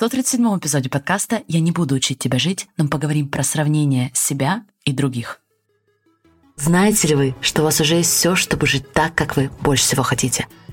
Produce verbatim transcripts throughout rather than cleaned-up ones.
В сто тридцать седьмом эпизоде подкаста «Я не буду учить тебя жить», но мы поговорим про сравнение себя и других. Знаете ли вы, что у вас уже есть все, чтобы жить так, как вы больше всего хотите?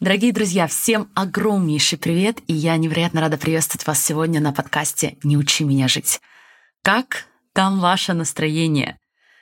Дорогие друзья, всем огромнейший привет, и я невероятно рада приветствовать вас сегодня на подкасте «Не учи меня жить». Как там ваше настроение?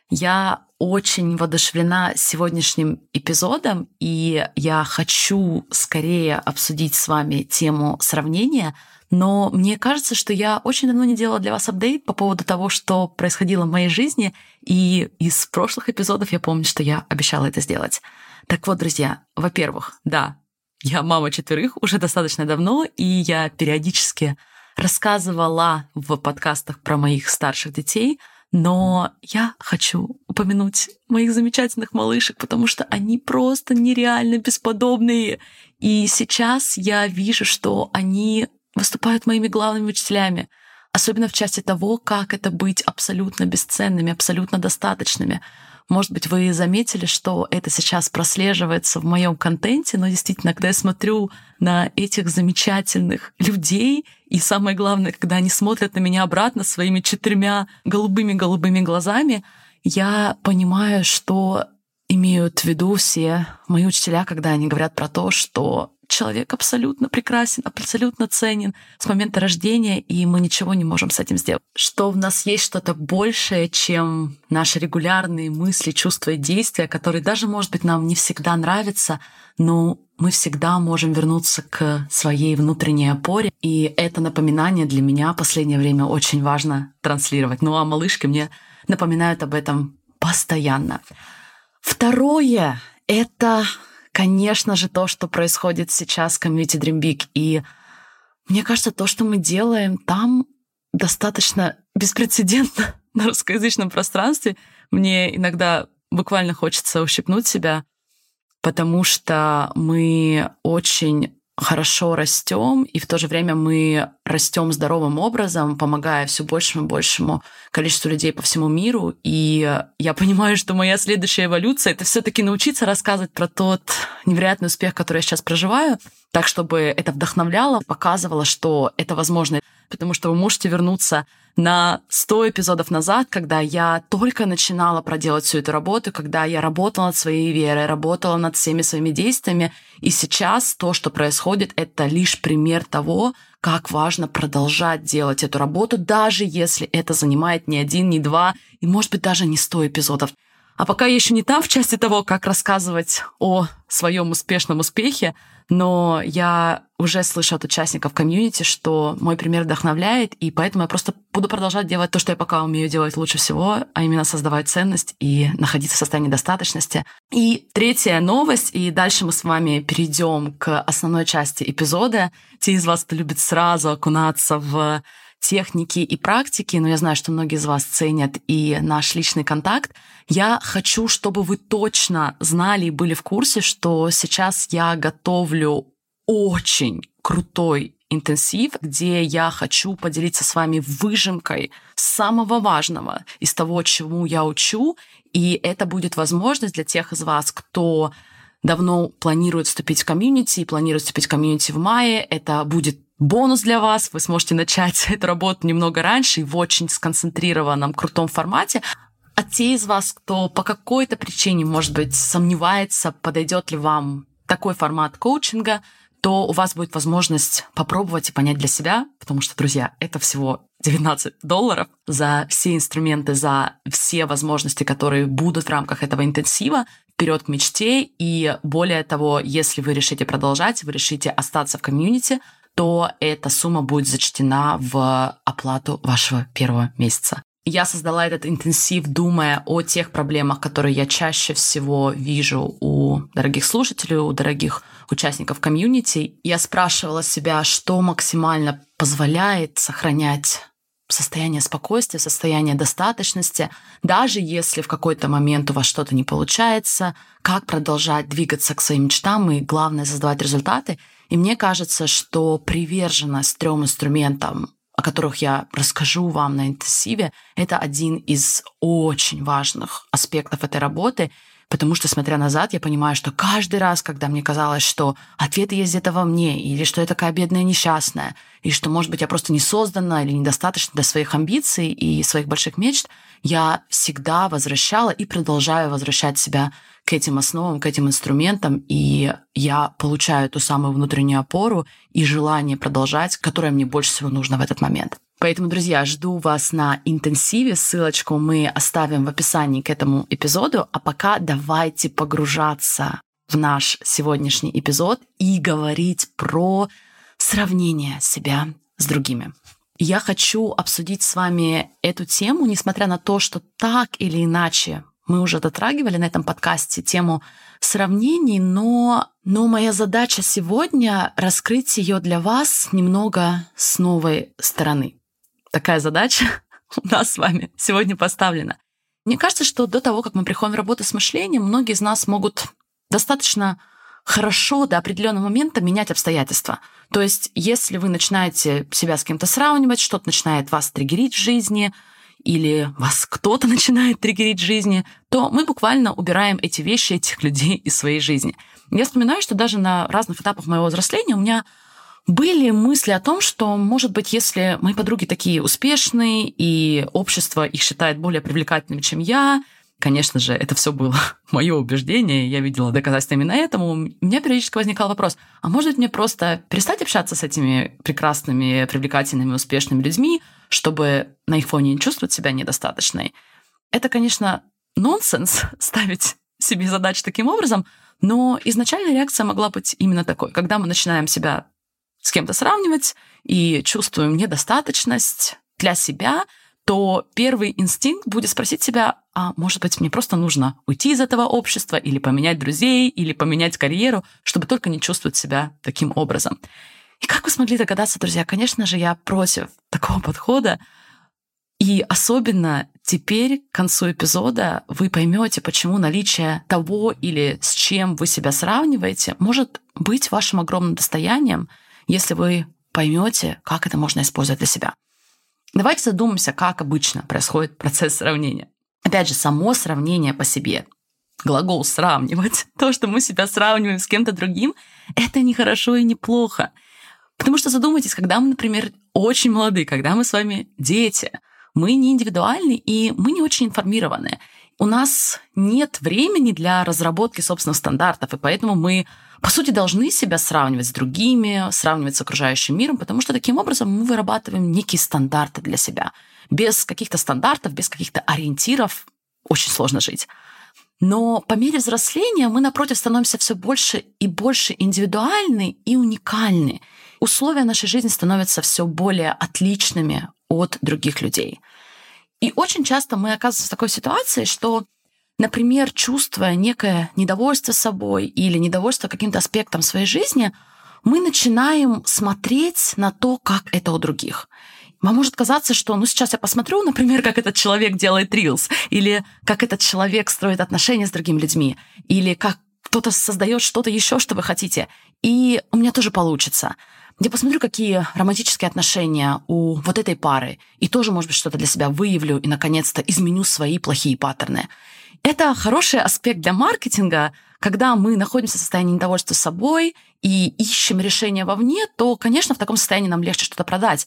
Я очень воодушевлена сегодняшним эпизодом, и я хочу скорее обсудить с вами тему сравнения, но мне кажется, что я очень давно не делала для вас апдейт по поводу того, что происходило в моей жизни, и из прошлых эпизодов я помню, что я обещала это сделать. Так вот, друзья, во-первых, да, я мама четверых уже достаточно давно, и я периодически рассказывала в подкастах про моих старших детей, но я хочу упомянуть моих замечательных малышек, потому что они просто нереально бесподобные. И сейчас я вижу, что они выступают моими главными учителями, особенно в части того, как это быть абсолютно бесценными, абсолютно достаточными. Может быть, вы заметили, что это сейчас прослеживается в моем контенте, но действительно, когда я смотрю на этих замечательных людей, и самое главное, когда они смотрят на меня обратно своими четырьмя голубыми-голубыми глазами, я понимаю, что имеют в виду все мои учителя, когда они говорят про то, что человек абсолютно прекрасен, абсолютно ценен с момента рождения, и мы ничего не можем с этим сделать. Что в нас есть что-то большее, чем наши регулярные мысли, чувства и действия, которые даже, может быть, нам не всегда нравятся, но мы всегда можем вернуться к своей внутренней опоре. И это напоминание для меня в последнее время очень важно транслировать. Ну а малышки мне напоминают об этом постоянно. Второе — это... конечно же, то, что происходит сейчас в комьюнити Dream Big. И мне кажется, то, что мы делаем там, достаточно беспрецедентно на русскоязычном пространстве. Мне иногда буквально хочется ущипнуть себя, потому что мы очень хорошо растем, и в то же время мы растем здоровым образом, помогая все большему и большему количеству людей по всему миру. И я понимаю, что моя следующая эволюция — это все-таки научиться рассказывать про тот невероятный успех, который я сейчас проживаю, так, чтобы это вдохновляло, показывало, что это возможно. Потому что вы можете вернуться на сто эпизодов назад, когда я только начинала проделать всю эту работу, когда я работала над своей верой, работала над всеми своими действиями. И сейчас то, что происходит, это лишь пример того, как важно продолжать делать эту работу, даже если это занимает не один, не два, и, может быть, даже не сто эпизодов. А пока я еще не там в части того, как рассказывать о своем успешном успехе, но я уже слышу от участников комьюнити, что мой пример вдохновляет, и поэтому я просто буду продолжать делать то, что я пока умею делать лучше всего, а именно создавать ценность и находиться в состоянии достаточности. И третья новость, и дальше мы с вами перейдем к основной части эпизода. Те из вас, кто любит сразу окунаться в техники и практики, но я знаю, что многие из вас ценят и наш личный контакт. Я хочу, чтобы вы точно знали и были в курсе, что сейчас я готовлю очень крутой интенсив, где я хочу поделиться с вами выжимкой самого важного из того, чему я учу. И это будет возможность для тех из вас, кто давно планирует вступить в комьюнити и планирует вступить в комьюнити в мае. Это будет бонус для вас, вы сможете начать эту работу немного раньше и в очень сконцентрированном, крутом формате. А те из вас, кто по какой-то причине, может быть, сомневается, подойдет ли вам такой формат коучинга, то у вас будет возможность попробовать и понять для себя, потому что, друзья, это всего девятнадцать долларов за все инструменты, за все возможности, которые будут в рамках этого интенсива «Вперед к мечте». И более того, если вы решите продолжать, вы решите остаться в комьюнити, то эта сумма будет зачтена в оплату вашего первого месяца. Я создала этот интенсив, думая о тех проблемах, которые я чаще всего вижу у дорогих слушателей, у дорогих участников комьюнити. Я спрашивала себя, что максимально позволяет сохранять состояние спокойствия, состояние достаточности, даже если в какой-то момент у вас что-то не получается, как продолжать двигаться к своим мечтам и, главное, создавать результаты. И мне кажется, что приверженность трем инструментам, о которых я расскажу вам на интенсиве, это один из очень важных аспектов этой работы, потому что, смотря назад, я понимаю, что каждый раз, когда мне казалось, что ответы есть где-то во мне, или что я такая бедная несчастная, и что, может быть, я просто не создана или недостаточно для своих амбиций и своих больших мечт, я всегда возвращала и продолжаю возвращать себя к этим основам, к этим инструментам, и я получаю ту самую внутреннюю опору и желание продолжать, которое мне больше всего нужно в этот момент. Поэтому, друзья, жду вас на интенсиве. Ссылочку мы оставим в описании к этому эпизоду. А пока давайте погружаться в наш сегодняшний эпизод и говорить про сравнение себя с другими. Я хочу обсудить с вами эту тему, несмотря на то, что так или иначе мы уже дотрагивали на этом подкасте тему сравнений, но, но моя задача сегодня — раскрыть ее для вас немного с новой стороны. Такая задача у нас с вами сегодня поставлена. Мне кажется, что до того, как мы приходим в работу с мышлением, многие из нас могут достаточно хорошо до определенного момента менять обстоятельства. То есть если вы начинаете себя с кем-то сравнивать, что-то начинает вас триггерить в жизни, или вас кто-то начинает триггерить в жизни, то мы буквально убираем эти вещи, этих людей из своей жизни. Я вспоминаю, что даже на разных этапах моего взросления у меня были мысли о том, что, может быть, если мои подруги такие успешные, и общество их считает более привлекательными, чем я, конечно же, это все было мое убеждение, я видела доказательства именно этому, у меня периодически возникал вопрос, а может быть, мне просто перестать общаться с этими прекрасными, привлекательными, успешными людьми, чтобы на их фоне не чувствовать себя недостаточной? Это, конечно, нонсенс ставить себе задачи таким образом, но изначальная реакция могла быть именно такой. Когда мы начинаем себя с кем-то сравнивать и чувствуем недостаточность для себя, то первый инстинкт будет спросить себя, а может быть, мне просто нужно уйти из этого общества или поменять друзей, или поменять карьеру, чтобы только не чувствовать себя таким образом. И как вы смогли догадаться, друзья, конечно же, я против такого подхода. И особенно теперь, к концу эпизода, вы поймете, почему наличие того или с чем вы себя сравниваете может быть вашим огромным достоянием, если вы поймете, как это можно использовать для себя. Давайте задумаемся, как обычно происходит процесс сравнения. Опять же, само сравнение по себе, глагол «сравнивать», то, что мы себя сравниваем с кем-то другим, это не хорошо и не плохо. Потому что задумайтесь, когда мы, например, очень молоды, когда мы с вами дети, мы не индивидуальны и мы не очень информированы. У нас нет времени для разработки собственных стандартов, и поэтому мы, по сути, должны себя сравнивать с другими, сравнивать с окружающим миром, потому что таким образом мы вырабатываем некие стандарты для себя. Без каких-то стандартов, без каких-то ориентиров очень сложно жить. Но по мере взросления мы, напротив, становимся все больше и больше индивидуальны и уникальны. Условия нашей жизни становятся все более отличными от других людей. И очень часто мы оказываемся в такой ситуации, что, например, чувствуя некое недовольство собой или недовольство каким-то аспектом своей жизни, мы начинаем смотреть на то, как это у других. Вам может казаться, что ну сейчас я посмотрю, например, как этот человек делает рилс, или как этот человек строит отношения с другими людьми, или как кто-то создает что-то еще, что вы хотите, и у меня тоже получится. Я посмотрю, какие романтические отношения у вот этой пары, и тоже, может быть, что-то для себя выявлю и, наконец-то, изменю свои плохие паттерны. Это хороший аспект для маркетинга. Когда мы находимся в состоянии недовольства собой и ищем решения вовне, то, конечно, в таком состоянии нам легче что-то продать.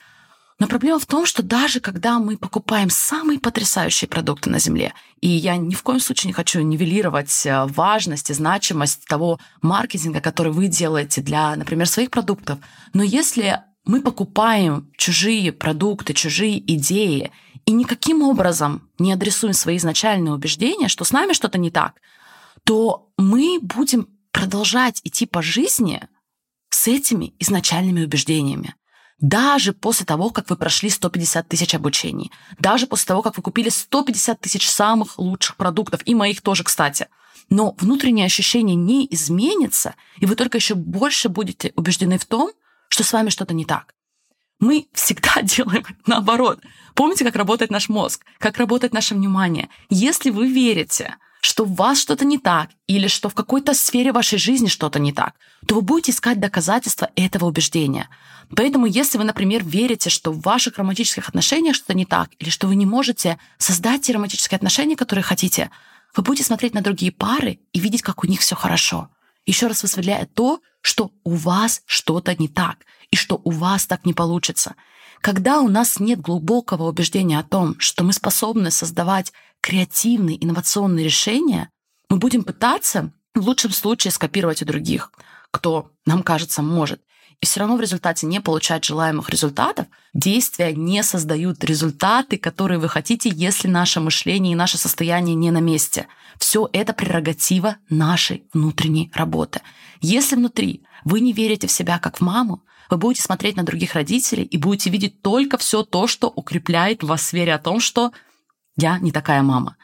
Но проблема в том, что даже когда мы покупаем самые потрясающие продукты на Земле, и я ни в коем случае не хочу нивелировать важность и значимость того маркетинга, который вы делаете для, например, своих продуктов, но если мы покупаем чужие продукты, чужие идеи, и никаким образом не адресуем свои изначальные убеждения, что с нами что-то не так, то мы будем продолжать идти по жизни с этими изначальными убеждениями. Даже после того, как вы прошли сто пятьдесят тысяч обучений, даже после того, как вы купили сто пятьдесят тысяч самых лучших продуктов, и моих тоже, кстати. Но внутреннее ощущение не изменится, и вы только еще больше будете убеждены в том, что с вами что-то не так. Мы всегда делаем наоборот. Помните, как работает наш мозг, как работает наше внимание. Если вы верите, что у вас что-то не так или что в какой-то сфере вашей жизни что-то не так, то вы будете искать доказательства этого убеждения. Поэтому если вы, например, верите, что в ваших романтических отношениях что-то не так или что вы не можете создать те романтические отношения, которые хотите, вы будете смотреть на другие пары и видеть, как у них все хорошо. Еще раз высветляя то, что у вас что-то не так и что у вас так не получится. Когда у нас нет глубокого убеждения о том, что мы способны создавать креативные, инновационные решения, мы будем пытаться в лучшем случае скопировать у других, кто, нам кажется, может. И все равно в результате не получать желаемых результатов. Действия не создают результаты, которые вы хотите, если наше мышление и наше состояние не на месте. Все это прерогатива нашей внутренней работы. Если внутри вы не верите в себя как в маму, вы будете смотреть на других родителей и будете видеть только все то, что укрепляет в вас в вере о том, что я не такая мама.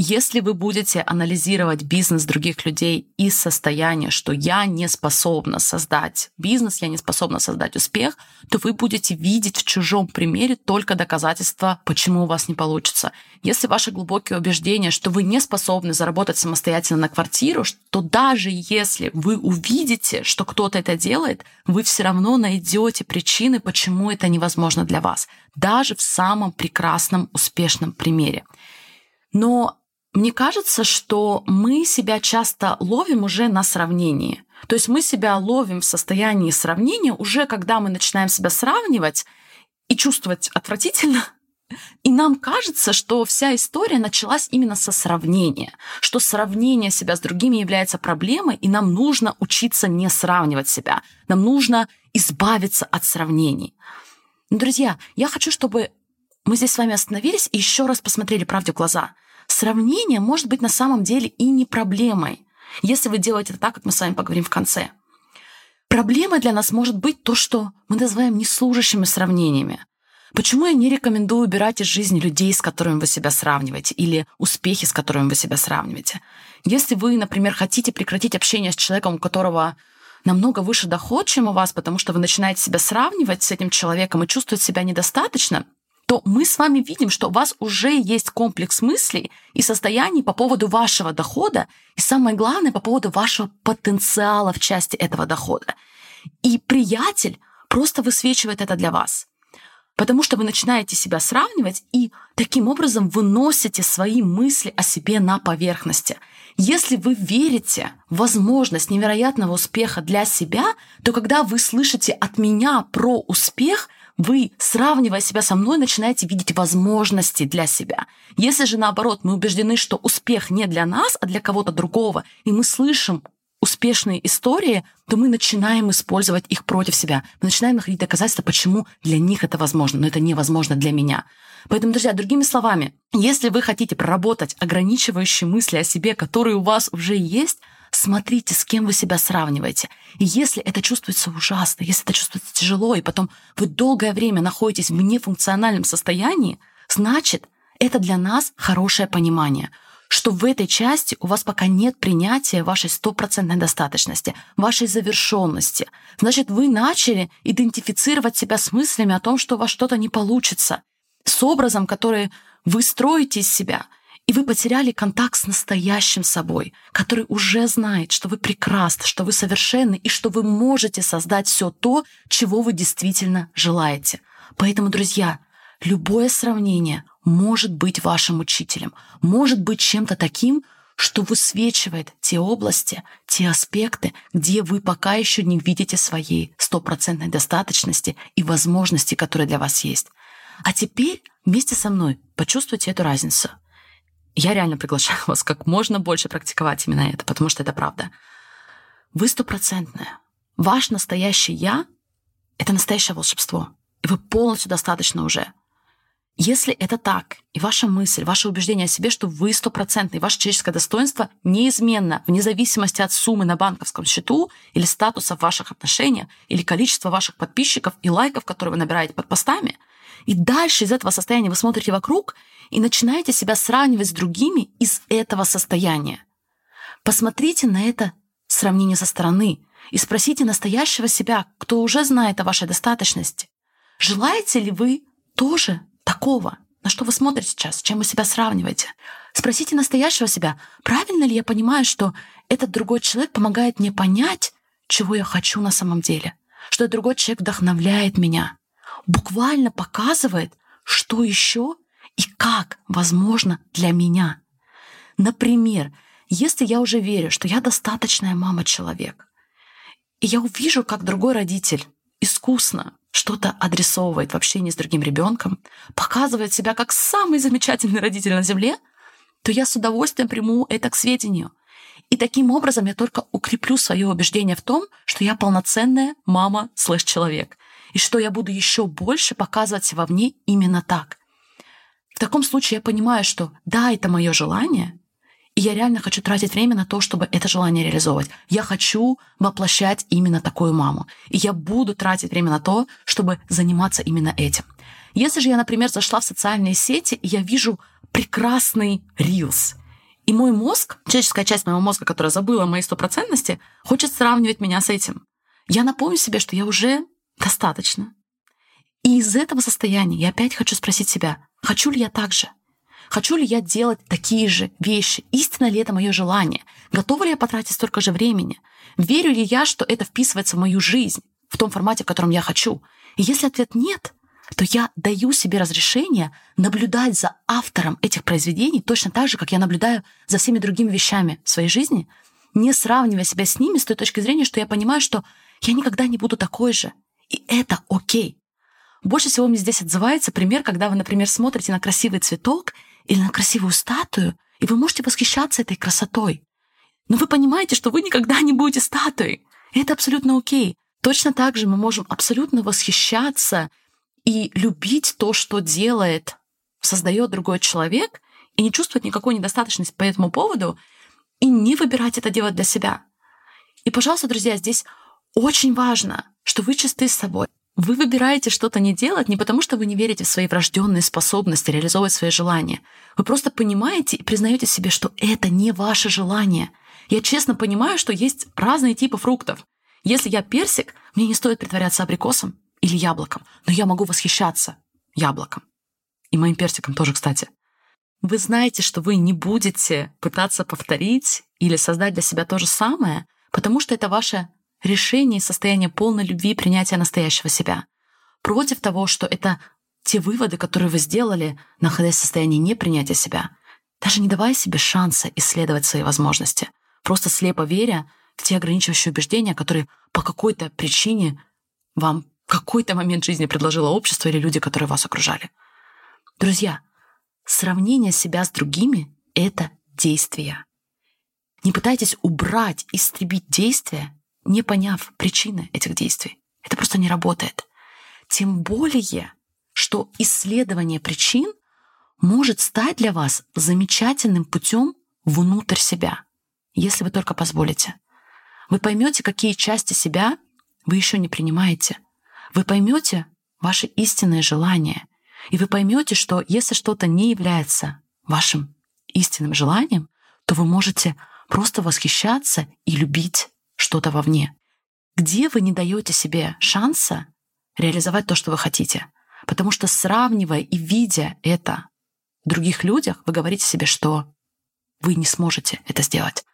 Если вы будете анализировать бизнес других людей из состояния, что я не способна создать бизнес, я не способна создать успех, то вы будете видеть в чужом примере только доказательства, почему у вас не получится. Если ваши глубокие убеждения, что вы не способны заработать самостоятельно на квартиру, то даже если вы увидите, что кто-то это делает, вы все равно найдете причины, почему это невозможно для вас, даже в самом прекрасном, успешном примере. Но мне кажется, что мы себя часто ловим уже на сравнении. То есть мы себя ловим в состоянии сравнения уже, когда мы начинаем себя сравнивать и чувствовать отвратительно. И нам кажется, что вся история началась именно со сравнения, что сравнение себя с другими является проблемой, и нам нужно учиться не сравнивать себя. Нам нужно избавиться от сравнений. Но, друзья, я хочу, чтобы мы здесь с вами остановились и еще раз посмотрели правде в глаза. Сравнение может быть на самом деле и не проблемой, если вы делаете это так, как мы с вами поговорим в конце. Проблема для нас может быть то, что мы называем неслужащими сравнениями. Почему я не рекомендую убирать из жизни людей, с которыми вы себя сравниваете, или успехи, с которыми вы себя сравниваете? Если вы, например, хотите прекратить общение с человеком, у которого намного выше доход, чем у вас, потому что вы начинаете себя сравнивать с этим человеком и чувствовать себя недостаточно, то мы с вами видим, что у вас уже есть комплекс мыслей и состояний по поводу вашего дохода, и самое главное, по поводу вашего потенциала в части этого дохода. И приятель просто высвечивает это для вас, потому что вы начинаете себя сравнивать и таким образом выносите свои мысли о себе на поверхности. Если вы верите в возможность невероятного успеха для себя, то когда вы слышите от меня про успех, вы, сравнивая себя со мной, начинаете видеть возможности для себя. Если же, наоборот, мы убеждены, что успех не для нас, а для кого-то другого, и мы слышим успешные истории, то мы начинаем использовать их против себя. Мы начинаем находить доказательства, почему для них это возможно, но это невозможно для меня. Поэтому, друзья, другими словами, если вы хотите проработать ограничивающие мысли о себе, которые у вас уже есть, смотрите, с кем вы себя сравниваете. И если это чувствуется ужасно, если это чувствуется тяжело, и потом вы долгое время находитесь в нефункциональном состоянии, значит, это для нас хорошее понимание, что в этой части у вас пока нет принятия вашей стопроцентной достаточности, вашей завершенности. Значит, вы начали идентифицировать себя с мыслями о том, что у вас что-то не получится, с образом, который вы строите из себя. И вы потеряли контакт с настоящим собой, который уже знает, что вы прекрасны, что вы совершенны и что вы можете создать все то, чего вы действительно желаете. Поэтому, друзья, любое сравнение может быть вашим учителем, может быть чем-то таким, что высвечивает те области, те аспекты, где вы пока еще не видите своей стопроцентной достаточности и возможностей, которые для вас есть. А теперь вместе со мной почувствуйте эту разницу. Я реально приглашаю вас как можно больше практиковать именно это, потому что это правда. Вы стопроцентная. Ваш настоящий «я» — это настоящее волшебство. И вы полностью достаточно уже. Если это так, и ваша мысль, ваше убеждение о себе, что вы стопроцентный, ваше человеческое достоинство неизменно, вне зависимости от суммы на банковском счету или статуса в ваших отношениях, или количества ваших подписчиков и лайков, которые вы набираете под постами, и дальше из этого состояния вы смотрите вокруг и начинаете себя сравнивать с другими из этого состояния. Посмотрите на это сравнение со стороны и спросите настоящего себя, кто уже знает о вашей достаточности, Желаете ли вы тоже такого? На что вы смотрите сейчас? С чем вы себя сравниваете? Спросите настоящего себя, правильно ли я понимаю, что этот другой человек помогает мне понять, чего я хочу на самом деле? Что этот другой человек вдохновляет меня? Буквально показывает, что еще и как возможно для меня. Например, если я уже верю, что я достаточная мама-человек, и я увижу, как другой родитель искусно что-то адресовывает в общении с другим ребенком, показывает себя как самый замечательный родитель на земле, то я с удовольствием приму это к сведению. И таким образом я только укреплю свое убеждение в том, что я полноценная мама-человек, и что я буду еще больше показывать вовне именно так. В таком случае я понимаю, что да, это мое желание, и я реально хочу тратить время на то, чтобы это желание реализовывать. Я хочу воплощать именно такую маму. И я буду тратить время на то, чтобы заниматься именно этим. Если же я, например, зашла в социальные сети, и я вижу прекрасный рилс, и мой мозг, человеческая часть моего мозга, которая забыла мои стопроцентности, хочет сравнивать меня с этим. Я напомню себе, что я уже достаточно. И из этого состояния я опять хочу спросить себя, хочу ли я так же? Хочу ли я делать такие же вещи? Истинно ли это мое желание? Готова ли я потратить столько же времени? Верю ли я, что это вписывается в мою жизнь в том формате, в котором я хочу? И если ответ нет, то я даю себе разрешение наблюдать за автором этих произведений точно так же, как я наблюдаю за всеми другими вещами в своей жизни, не сравнивая себя с ними с той точки зрения, что я понимаю, что я никогда не буду такой же. И это окей. Больше всего мне здесь отзывается пример, когда вы, например, смотрите на красивый цветок или на красивую статую, и вы можете восхищаться этой красотой. Но вы понимаете, что вы никогда не будете статуей. И это абсолютно окей. Точно так же мы можем абсолютно восхищаться и любить то, что делает, создает другой человек, и не чувствовать никакой недостаточности по этому поводу, и не выбирать это делать для себя. И, пожалуйста, друзья, здесь очень важно, что вы чисты с собой. Вы выбираете что-то не делать не потому, что вы не верите в свои врожденные способности реализовывать свои желания. Вы просто понимаете и признаете себе, что это не ваше желание. Я честно понимаю, что есть разные типы фруктов. Если я персик, мне не стоит притворяться абрикосом или яблоком, но я могу восхищаться яблоком. И моим персиком тоже, кстати. Вы знаете, что вы не будете пытаться повторить или создать для себя то же самое, потому что это ваше решение и состояние полной любви и принятия настоящего себя. Против того, что это те выводы, которые вы сделали, находясь в состоянии непринятия себя, даже не давая себе шанса исследовать свои возможности, просто слепо веря в те ограничивающие убеждения, которые по какой-то причине вам в какой-то момент жизни предложило общество или люди, которые вас окружали. Друзья, сравнение себя с другими — это действие. Не пытайтесь убрать, истребить действия, не поняв причины этих действий. Это просто не работает. Тем более, что исследование причин может стать для вас замечательным путем внутрь себя, если вы только позволите. Вы поймете, какие части себя вы еще не принимаете. Вы поймете ваши истинные желания. И вы поймете, что если что-то не является вашим истинным желанием, то вы можете просто восхищаться и любить что-то вовне, где вы не даете себе шанса реализовать то, что вы хотите. Потому что, сравнивая и видя это в других людях, вы говорите себе, что вы не сможете это сделать.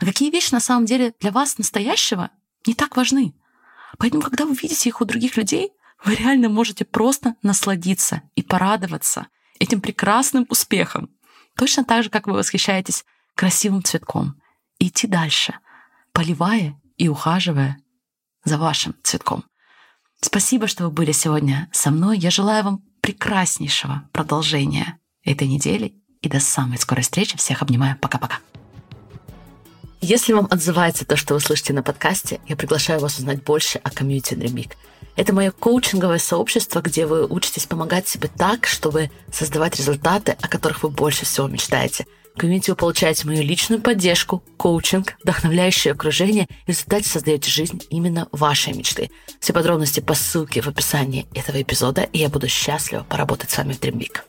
А какие вещи на самом деле для вас настоящего не так важны. Поэтому, когда вы видите их у других людей, вы реально можете просто насладиться и порадоваться этим прекрасным успехом. Точно так же, как вы восхищаетесь красивым цветком. И идти дальше, поливая и ухаживая за вашим цветком. Спасибо, что вы были сегодня со мной. Я желаю вам прекраснейшего продолжения этой недели. И до самой скорой встречи. Всех обнимаю. Пока-пока. Если вам отзывается то, что вы слышите на подкасте, я приглашаю вас узнать больше о комьюнити Dream Big. Это мое коучинговое сообщество, где вы учитесь помогать себе так, чтобы создавать результаты, о которых вы больше всего мечтаете. В комьюнити вы получаете мою личную поддержку, коучинг, вдохновляющее окружение и в результате создаете жизнь именно вашей мечты. Все подробности по ссылке в описании этого эпизода, и я буду счастлива поработать с вами в Dream Big.